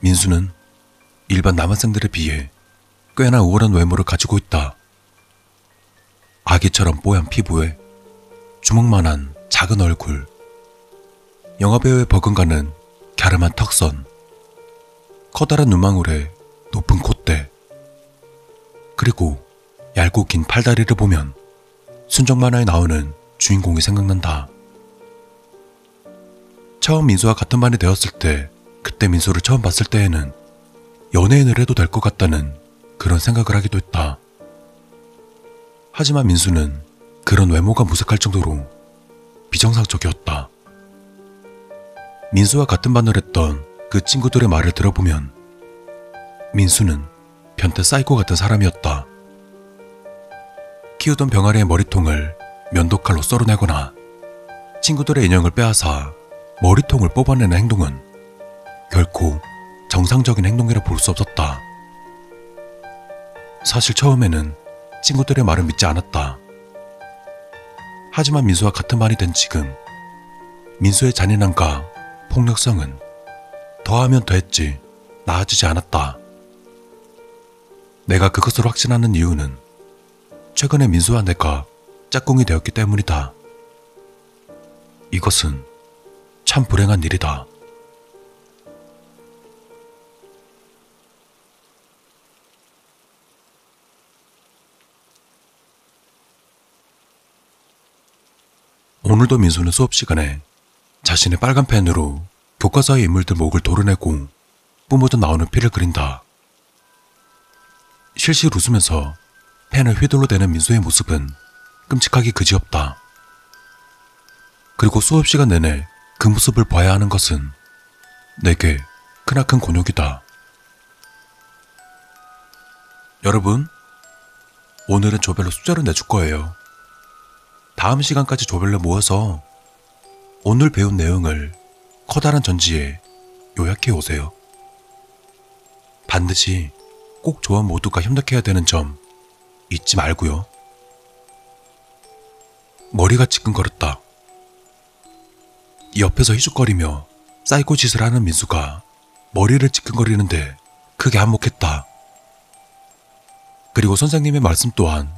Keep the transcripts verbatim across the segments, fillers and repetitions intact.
민수는 일반 남학생들에 비해 꽤나 우월한 외모를 가지고 있다. 아기처럼 뽀얀 피부에 주먹만한 작은 얼굴, 영화배우의 버금가는 갸름한 턱선, 커다란 눈망울에 높은 콧대, 그리고 얇고 긴 팔다리를 보면 순정 만화에 나오는 주인공이 생각난다. 처음 민수와 같은 반이 되었을 때, 그때 민수를 처음 봤을 때에는 연예인을 해도 될 것 같다는 그런 생각을 하기도 했다. 하지만 민수는 그런 외모가 무색할 정도로 비정상적이었다. 민수와 같은 반을 했던 그 친구들의 말을 들어보면 민수는 변태 사이코 같은 사람이었다. 키우던 병아리의 머리통을 면도칼로 썰어내거나 친구들의 인형을 빼앗아 머리통을 뽑아내는 행동은 결코 정상적인 행동이라 볼 수 없었다. 사실 처음에는 친구들의 말을 믿지 않았다. 하지만 민수와 같은 반이 된 지금 민수의 잔인함과 폭력성은 더하면 더했지 나아지지 않았다. 내가 그것을 확신하는 이유는 최근에 민수와 내가 짝꿍이 되었기 때문이다. 이것은 참 불행한 일이다. 오늘도 민수는 수업 시간에 자신의 빨간 펜으로 교과서의 인물들 목을 도려내고 뿜어져 나오는 피를 그린다. 실실 웃으면서 펜을 휘둘러대는 민수의 모습은 끔찍하기 그지없다. 그리고 수업 시간 내내 그 모습을 봐야 하는 것은 내게 크나큰 곤욕이다. 여러분, 오늘은 조별로 숙제를 내줄 거예요. 다음 시간까지 조별로 모여서 오늘 배운 내용을 커다란 전지에 요약해 오세요. 반드시 꼭 조원 모두가 협력해야 되는 점 잊지 말고요. 머리가 지끈거렸다. 옆에서 희죽거리며 사이코 짓을 하는 민수가 머리를 지끈거리는데 크게 한몫했다. 그리고 선생님의 말씀 또한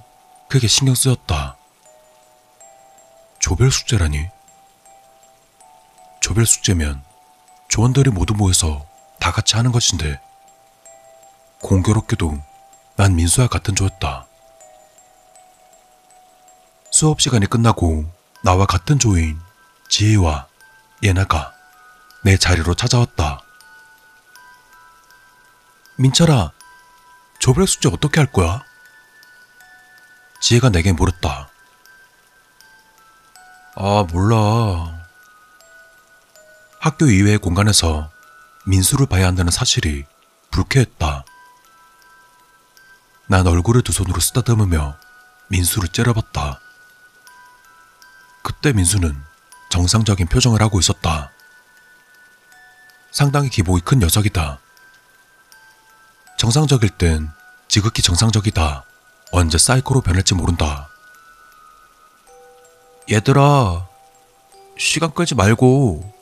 크게 신경 쓰였다. 조별 숙제라니? 조별 숙제면 조원들이 모두 모여서 다 같이 하는 것인데 공교롭게도 난 민수와 같은 조였다. 수업 시간이 끝나고 나와 같은 조인 지혜와 예나가 내 자리로 찾아왔다. 민철아, 조별 숙제 어떻게 할 거야? 지혜가 내게 물었다. 아, 몰라. 학교 이외의 공간에서 민수를 봐야 한다는 사실이 불쾌했다. 난 얼굴을 두 손으로 쓰다듬으며 민수를 째려봤다. 그때 민수는 정상적인 표정을 하고 있었다. 상당히 기복이 큰 녀석이다. 정상적일 땐 지극히 정상적이다. 언제 사이코로 변할지 모른다. 얘들아, 시간 끌지 말고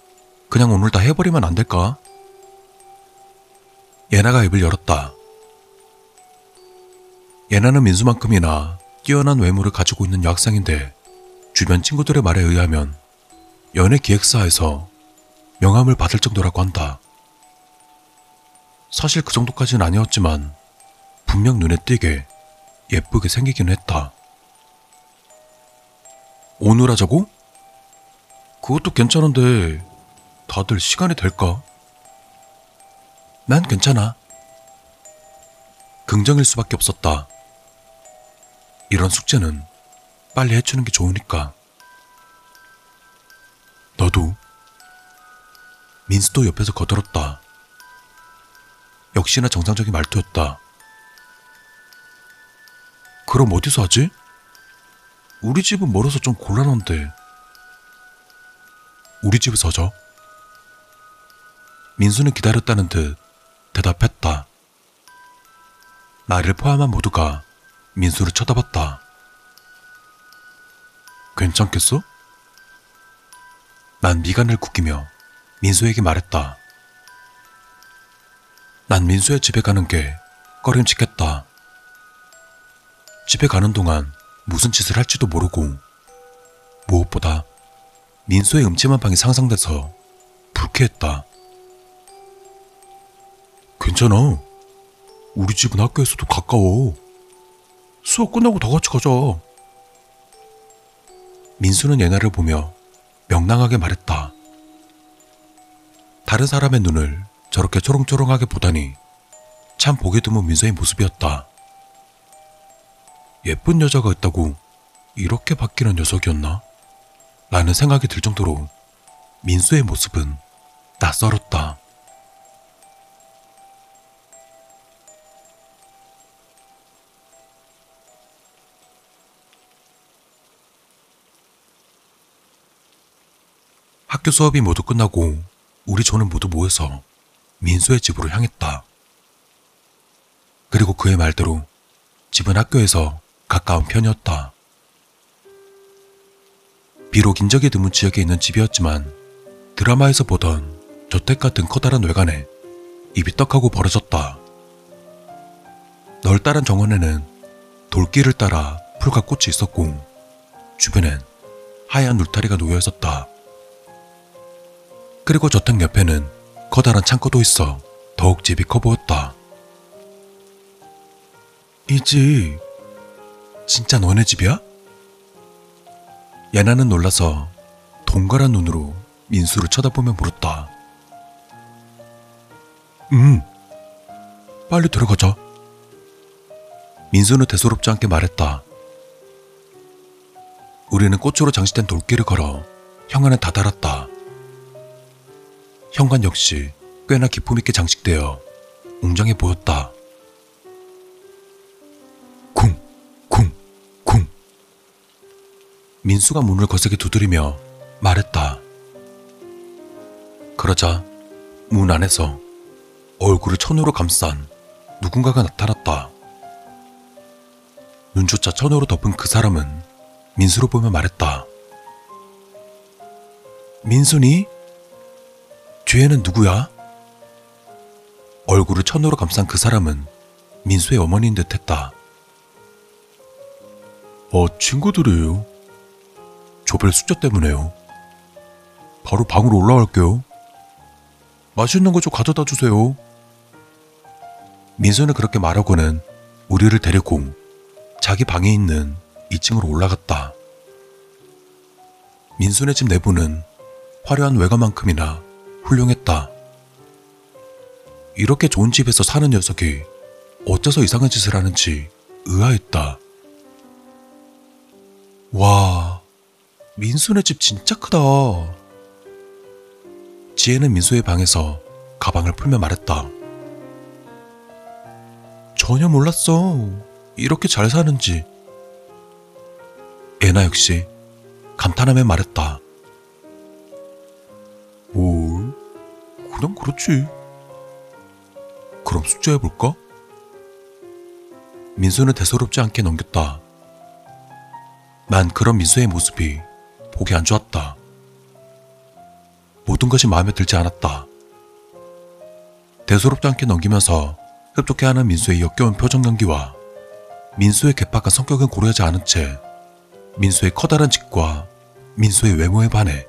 그냥 오늘 다 해버리면 안 될까? 예나가 입을 열었다. 예나는 민수만큼이나 뛰어난 외모를 가지고 있는 여학생인데 주변 친구들의 말에 의하면 연예기획사에서 명함을 받을 정도라고 한다. 사실 그 정도까지는 아니었지만 분명 눈에 띄게 예쁘게 생기기는 했다. 오늘 하자고? 그것도 괜찮은데 다들 시간이 될까? 난 괜찮아. 긍정일 수밖에 없었다. 이런 숙제는 빨리 해주는 게 좋으니까. 너도? 민수도 옆에서 거들었다. 역시나 정상적인 말투였다. 그럼 어디서 하지? 우리 집은 멀어서 좀 곤란한데. 우리 집에서 하자. 민수는 기다렸다는 듯 대답했다. 나를 포함한 모두가 민수를 쳐다봤다. 괜찮겠어? 난 미간을 구기며 민수에게 말했다. 난 민수의 집에 가는 게 꺼림칙했다. 집에 가는 동안 무슨 짓을 할지도 모르고 무엇보다 민수의 음침한 방이 상상돼서 불쾌했다. 괜찮아. 우리 집은 학교에서도 가까워. 수업 끝나고 다 같이 가자. 민수는 예나를 보며 명랑하게 말했다. 다른 사람의 눈을 저렇게 초롱초롱하게 보다니 참 보기 드문 민수의 모습이었다. 예쁜 여자가 있다고 이렇게 바뀌는 녀석이었나? 라는 생각이 들 정도로 민수의 모습은 낯설었다. 학교 수업이 모두 끝나고 우리 조는 모두 모여서 민수의 집으로 향했다. 그리고 그의 말대로 집은 학교에서 가까운 편이었다. 비록 인적이 드문 지역에 있는 집이었지만 드라마에서 보던 저택 같은 커다란 외관에 입이 떡하고 벌어졌다. 널따란 정원에는 돌길을 따라 풀과 꽃이 있었고 주변엔 하얀 울타리가 놓여 있었다. 그리고 저택 옆에는 커다란 창고도 있어 더욱 집이 커 보였다. 이 집 진짜 너네 집이야? 예나는 놀라서 동그란 눈으로 민수를 쳐다보며 물었다. 응, 빨리 들어가자. 민수는 대수롭지 않게 말했다. 우리는 꽃으로 장식된 돌길을 걸어 현관에 다다랐다. 현관 역시 꽤나 기품 있게 장식되어 웅장해 보였다. 민수가 문을 거세게 두드리며 말했다. 그러자 문 안에서 얼굴을 천으로 감싼 누군가가 나타났다. 눈조차 천으로 덮은 그 사람은 민수를 보며 말했다. 민수니? 뒤에는 누구야? 얼굴을 천으로 감싼 그 사람은 민수의 어머니인 듯 했다. 어, 친구들이에요. 조별 숙제 때문에요. 바로 방으로 올라갈게요. 맛있는 거 좀 가져다 주세요. 민수는 그렇게 말하고는 우리를 데리고 자기 방에 있는 이 층으로 올라갔다. 민수네 집 내부는 화려한 외관만큼이나 훌륭했다. 이렇게 좋은 집에서 사는 녀석이 어째서 이상한 짓을 하는지 의아했다. 와... 민수네 집 진짜 크다. 지혜는 민수의 방에서 가방을 풀며 말했다. 전혀 몰랐어. 이렇게 잘 사는지. 예나 역시 감탄하며 말했다. 뭘? 그냥 그렇지. 그럼 숙제해볼까? 민수는 대수롭지 않게 넘겼다. 난 그런 민수의 모습이 보기 안 좋았다. 모든 것이 마음에 들지 않았다. 대수롭지 않게 넘기면서 흡족해하는 민수의 역겨운 표정 연기와 민수의 개팍한 성격은 고려하지 않은 채 민수의 커다란 집과 민수의 외모에 반해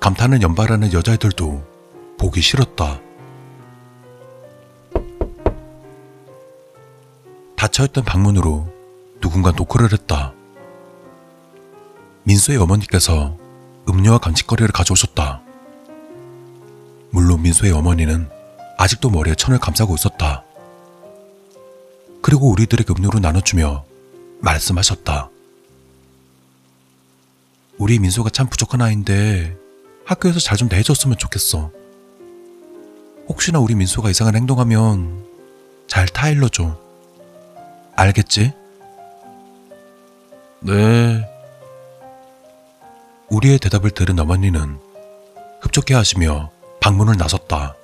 감탄을 연발하는 여자애들도 보기 싫었다. 닫혀있던 방문으로 누군가 노크를 했다. 민수의 어머니께서 음료와 간식거리를 가져오셨다. 물론 민수의 어머니는 아직도 머리에 천을 감싸고 있었다. 그리고 우리들에게 음료를 나눠주며 말씀하셨다. 우리 민수가 참 부족한 아이인데 학교에서 잘 좀 내줬으면 좋겠어. 혹시나 우리 민수가 이상한 행동하면 잘 타일러줘. 알겠지? 네... 우리의 대답을 들은 어머니는 흡족해하시며 방문을 나섰다.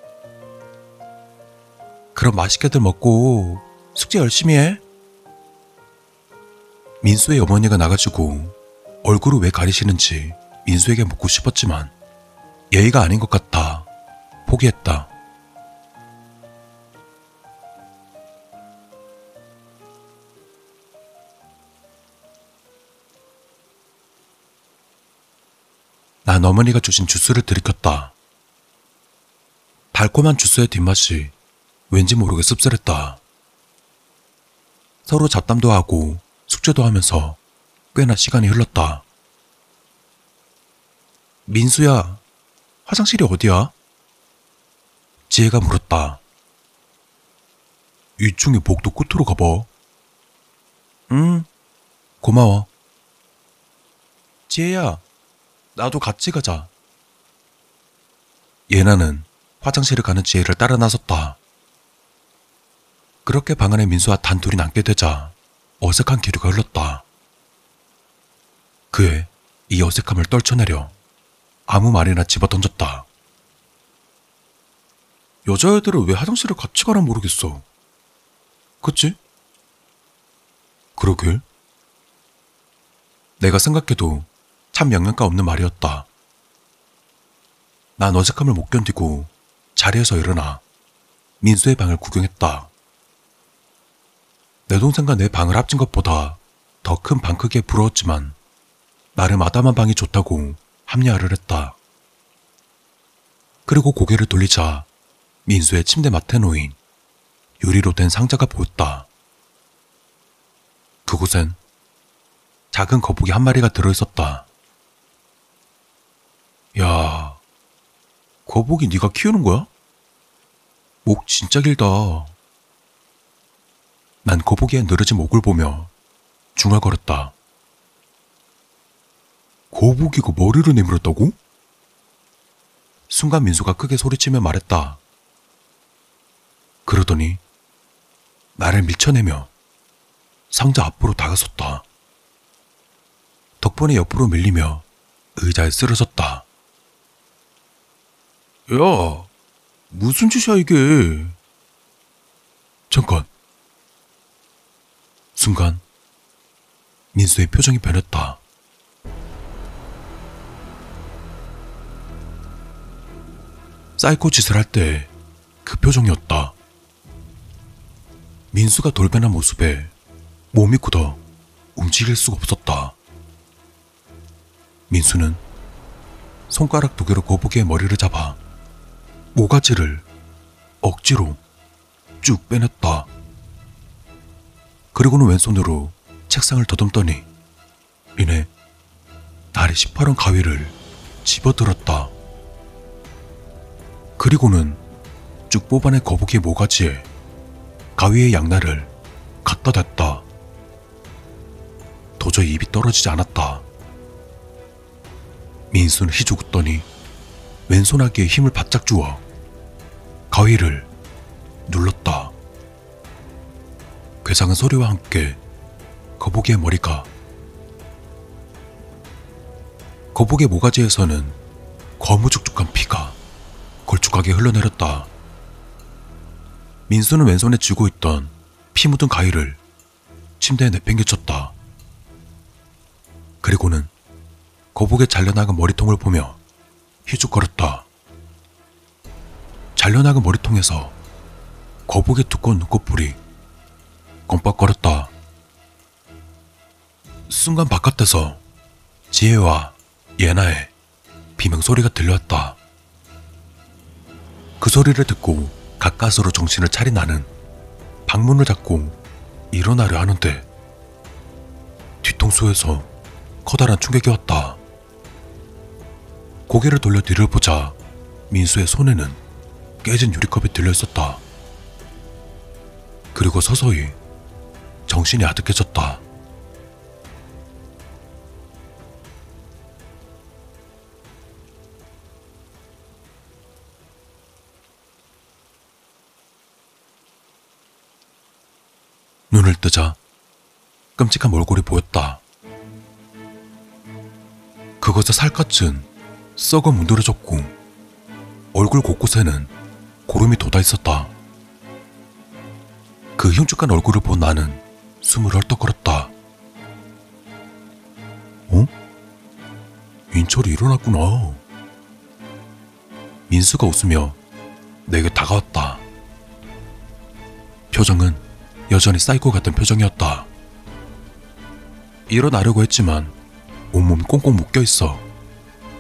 그럼 맛있게들 먹고 숙제 열심히 해. 민수의 어머니가 나가시고 얼굴을 왜 가리시는지 민수에게 묻고 싶었지만 예의가 아닌 것 같아 포기했다. 난 어머니가 주신 주스를 들이켰다. 달콤한 주스의 뒷맛이 왠지 모르게 씁쓸했다. 서로 잡담도 하고 숙제도 하면서 꽤나 시간이 흘렀다. 민수야, 화장실이 어디야? 지혜가 물었다. 이충이 복도 끝으로 가봐. 응, 고마워. 지혜야, 나도 같이 가자. 예나는 화장실을 가는 지혜를 따라 나섰다. 그렇게 방 안에 민수와 단둘이 남게 되자 어색한 기류가 흘렀다. 그의 이 어색함을 떨쳐내려 아무 말이나 집어던졌다. 여자애들은 왜 화장실을 같이 가나 모르겠어. 그치? 그러길? 내가 생각해도 참 영양가 없는 말이었다. 난 어색함을 못 견디고 자리에서 일어나 민수의 방을 구경했다. 내 동생과 내 방을 합친 것보다 더 큰 방 크기에 부러웠지만 나름 아담한 방이 좋다고 합리화를 했다. 그리고 고개를 돌리자 민수의 침대 맡에 놓인 유리로 된 상자가 보였다. 그곳엔 작은 거북이 한 마리가 들어있었다. 야, 거북이 네가 키우는 거야? 목 진짜 길다. 난 거북이의 늘어진 목을 보며 중얼거렸다. 거북이가 머리를 내밀었다고? 순간 민수가 크게 소리치며 말했다. 그러더니 나를 밀쳐내며 상자 앞으로 다가섰다. 덕분에 옆으로 밀리며 의자에 쓰러졌다. 야, 무슨 짓이야 이게? 잠깐. 순간 민수의 표정이 변했다. 사이코 짓을 할 때 그 표정이었다. 민수가 돌변한 모습에 몸이 굳어 움직일 수가 없었다. 민수는 손가락 두 개로 거북이의 머리를 잡아 모가지를 억지로 쭉 빼냈다. 그리고는 왼손으로 책상을 더듬더니 이내 날이 시퍼런 가위를 집어들었다. 그리고는 쭉 뽑아낸 거북이 모가지에 가위의 양날을 갖다 댔다. 도저히 입이 떨어지지 않았다. 민수는 희죽었더니 왼손아귀에 힘을 바짝 주어 가위를 눌렀다. 괴상한 소리와 함께 거북이의 머리가 거북이의 모가지에서는 거무죽죽한 피가 걸쭉하게 흘러내렸다. 민수는 왼손에 쥐고 있던 피 묻은 가위를 침대에 내팽개쳤다. 그리고는 거북의 잘려나간 머리통을 보며 휘죽거렸다. 잘려나간 머리통에서 거북의 두꺼운 눈꺼풀이 껌뻑거렸다. 순간 바깥에서 지혜와 예나의 비명소리가 들려왔다. 그 소리를 듣고 가까스로 정신을 차린 나는 방문을 잡고 일어나려 하는데 뒤통수에서 커다란 충격이 왔다. 고개를 돌려 뒤를 보자 민수의 손에는 깨진 유리컵이 들려있었다. 그리고 서서히 정신이 아득해졌다. 눈을 뜨자 끔찍한 몰골이 보였다. 그것에 살갗은 썩어 문드러졌고 얼굴 곳곳에는 고름이 돋아 있었다. 그 흉측한 얼굴을 본 나는 숨을 헐떡거렸다. 어? 인철이 일어났구나. 민수가 웃으며 내게 다가왔다. 표정은 여전히 사이코 같은 표정이었다. 일어나려고 했지만 온몸 꽁꽁 묶여있어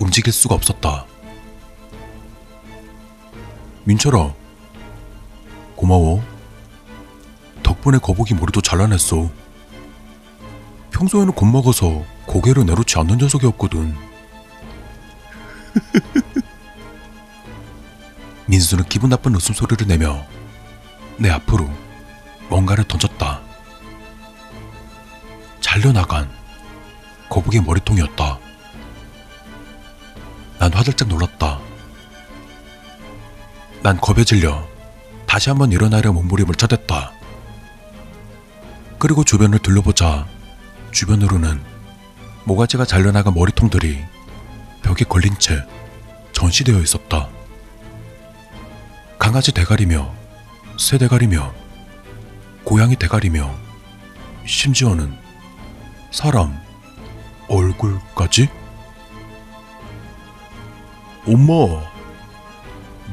움직일 수가 없었다. 민철아, 고마워. 덕분에 거북이 머리도 잘라냈어. 평소에는 겁먹어서 고개를 내놓지 않는 녀석이었거든. 민수는 기분 나쁜 웃음소리를 내며 내 앞으로 뭔가를 던졌다. 잘려나간 거북이의 머리통이었다. 난 화들짝 놀랐다. 난 겁에 질려 다시 한번 일어나려 몸부림을 쳐댔다. 그리고 주변을 둘러보자 주변으로는 모가지가 잘려나간 머리통들이 벽에 걸린 채 전시되어 있었다. 강아지 대가리며 새 대가리며 고양이 대가리며 심지어는 사람 얼굴까지? 엄마,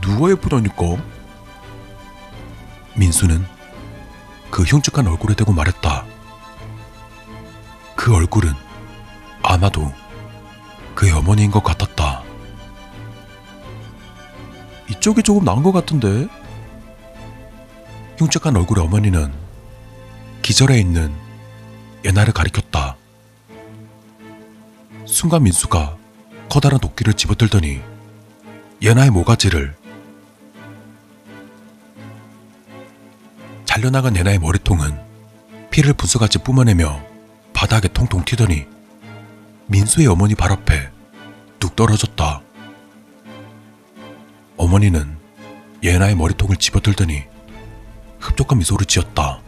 누가 예쁘다니까? 민수는 그 흉측한 얼굴에 대고 말했다. 그 얼굴은 아마도 그의 어머니인 것 같았다. 이쪽이 조금 나은 것 같은데? 흉측한 얼굴의 어머니는 기절해 있는 예나를 가리켰다. 순간 민수가 커다란 도끼를 집어들더니 예나의 모가지를, 잘려나간 예나의 머리통은 피를 분수같이 뿜어내며 바닥에 통통 튀더니 민수의 어머니 발 앞에 뚝 떨어졌다. 어머니는 예나의 머리통을 집어들더니 흡족한 미소를 지었다.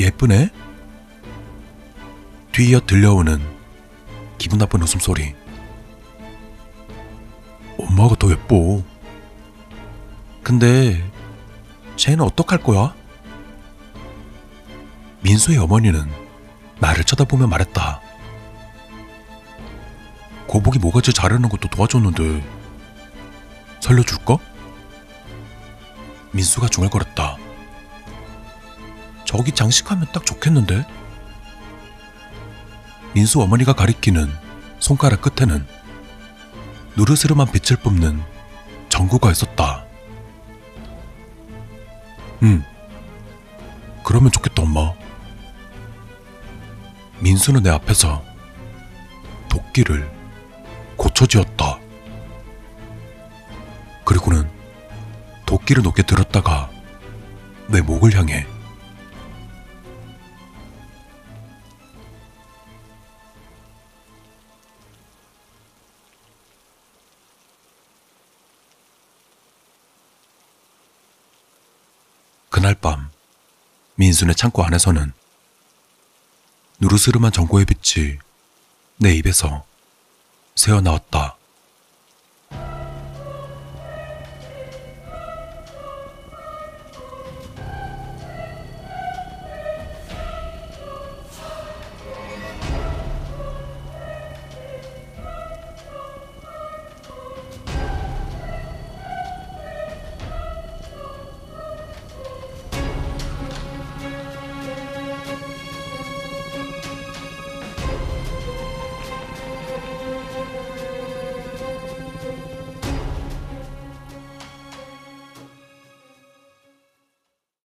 예쁘네? 뒤이어 들려오는 기분 나쁜 웃음소리. 엄마가 더 예뻐. 근데 쟤는 어떡할 거야? 민수의 어머니는 나를 쳐다보며 말했다. 거북이 모가지 자르는 것도 도와줬는데 살려줄까? 민수가 중얼거렸다. 저기 장식하면 딱 좋겠는데? 민수 어머니가 가리키는 손가락 끝에는 누르스름한 빛을 뿜는 전구가 있었다. 응, 그러면 좋겠다, 엄마. 민수는 내 앞에서 도끼를 고쳐지었다. 그리고는 도끼를 높게 들었다가 내 목을 향해 그날 밤 민수네 창고 안에서는 누르스름한 전구의 빛이 내 입에서 새어나왔다.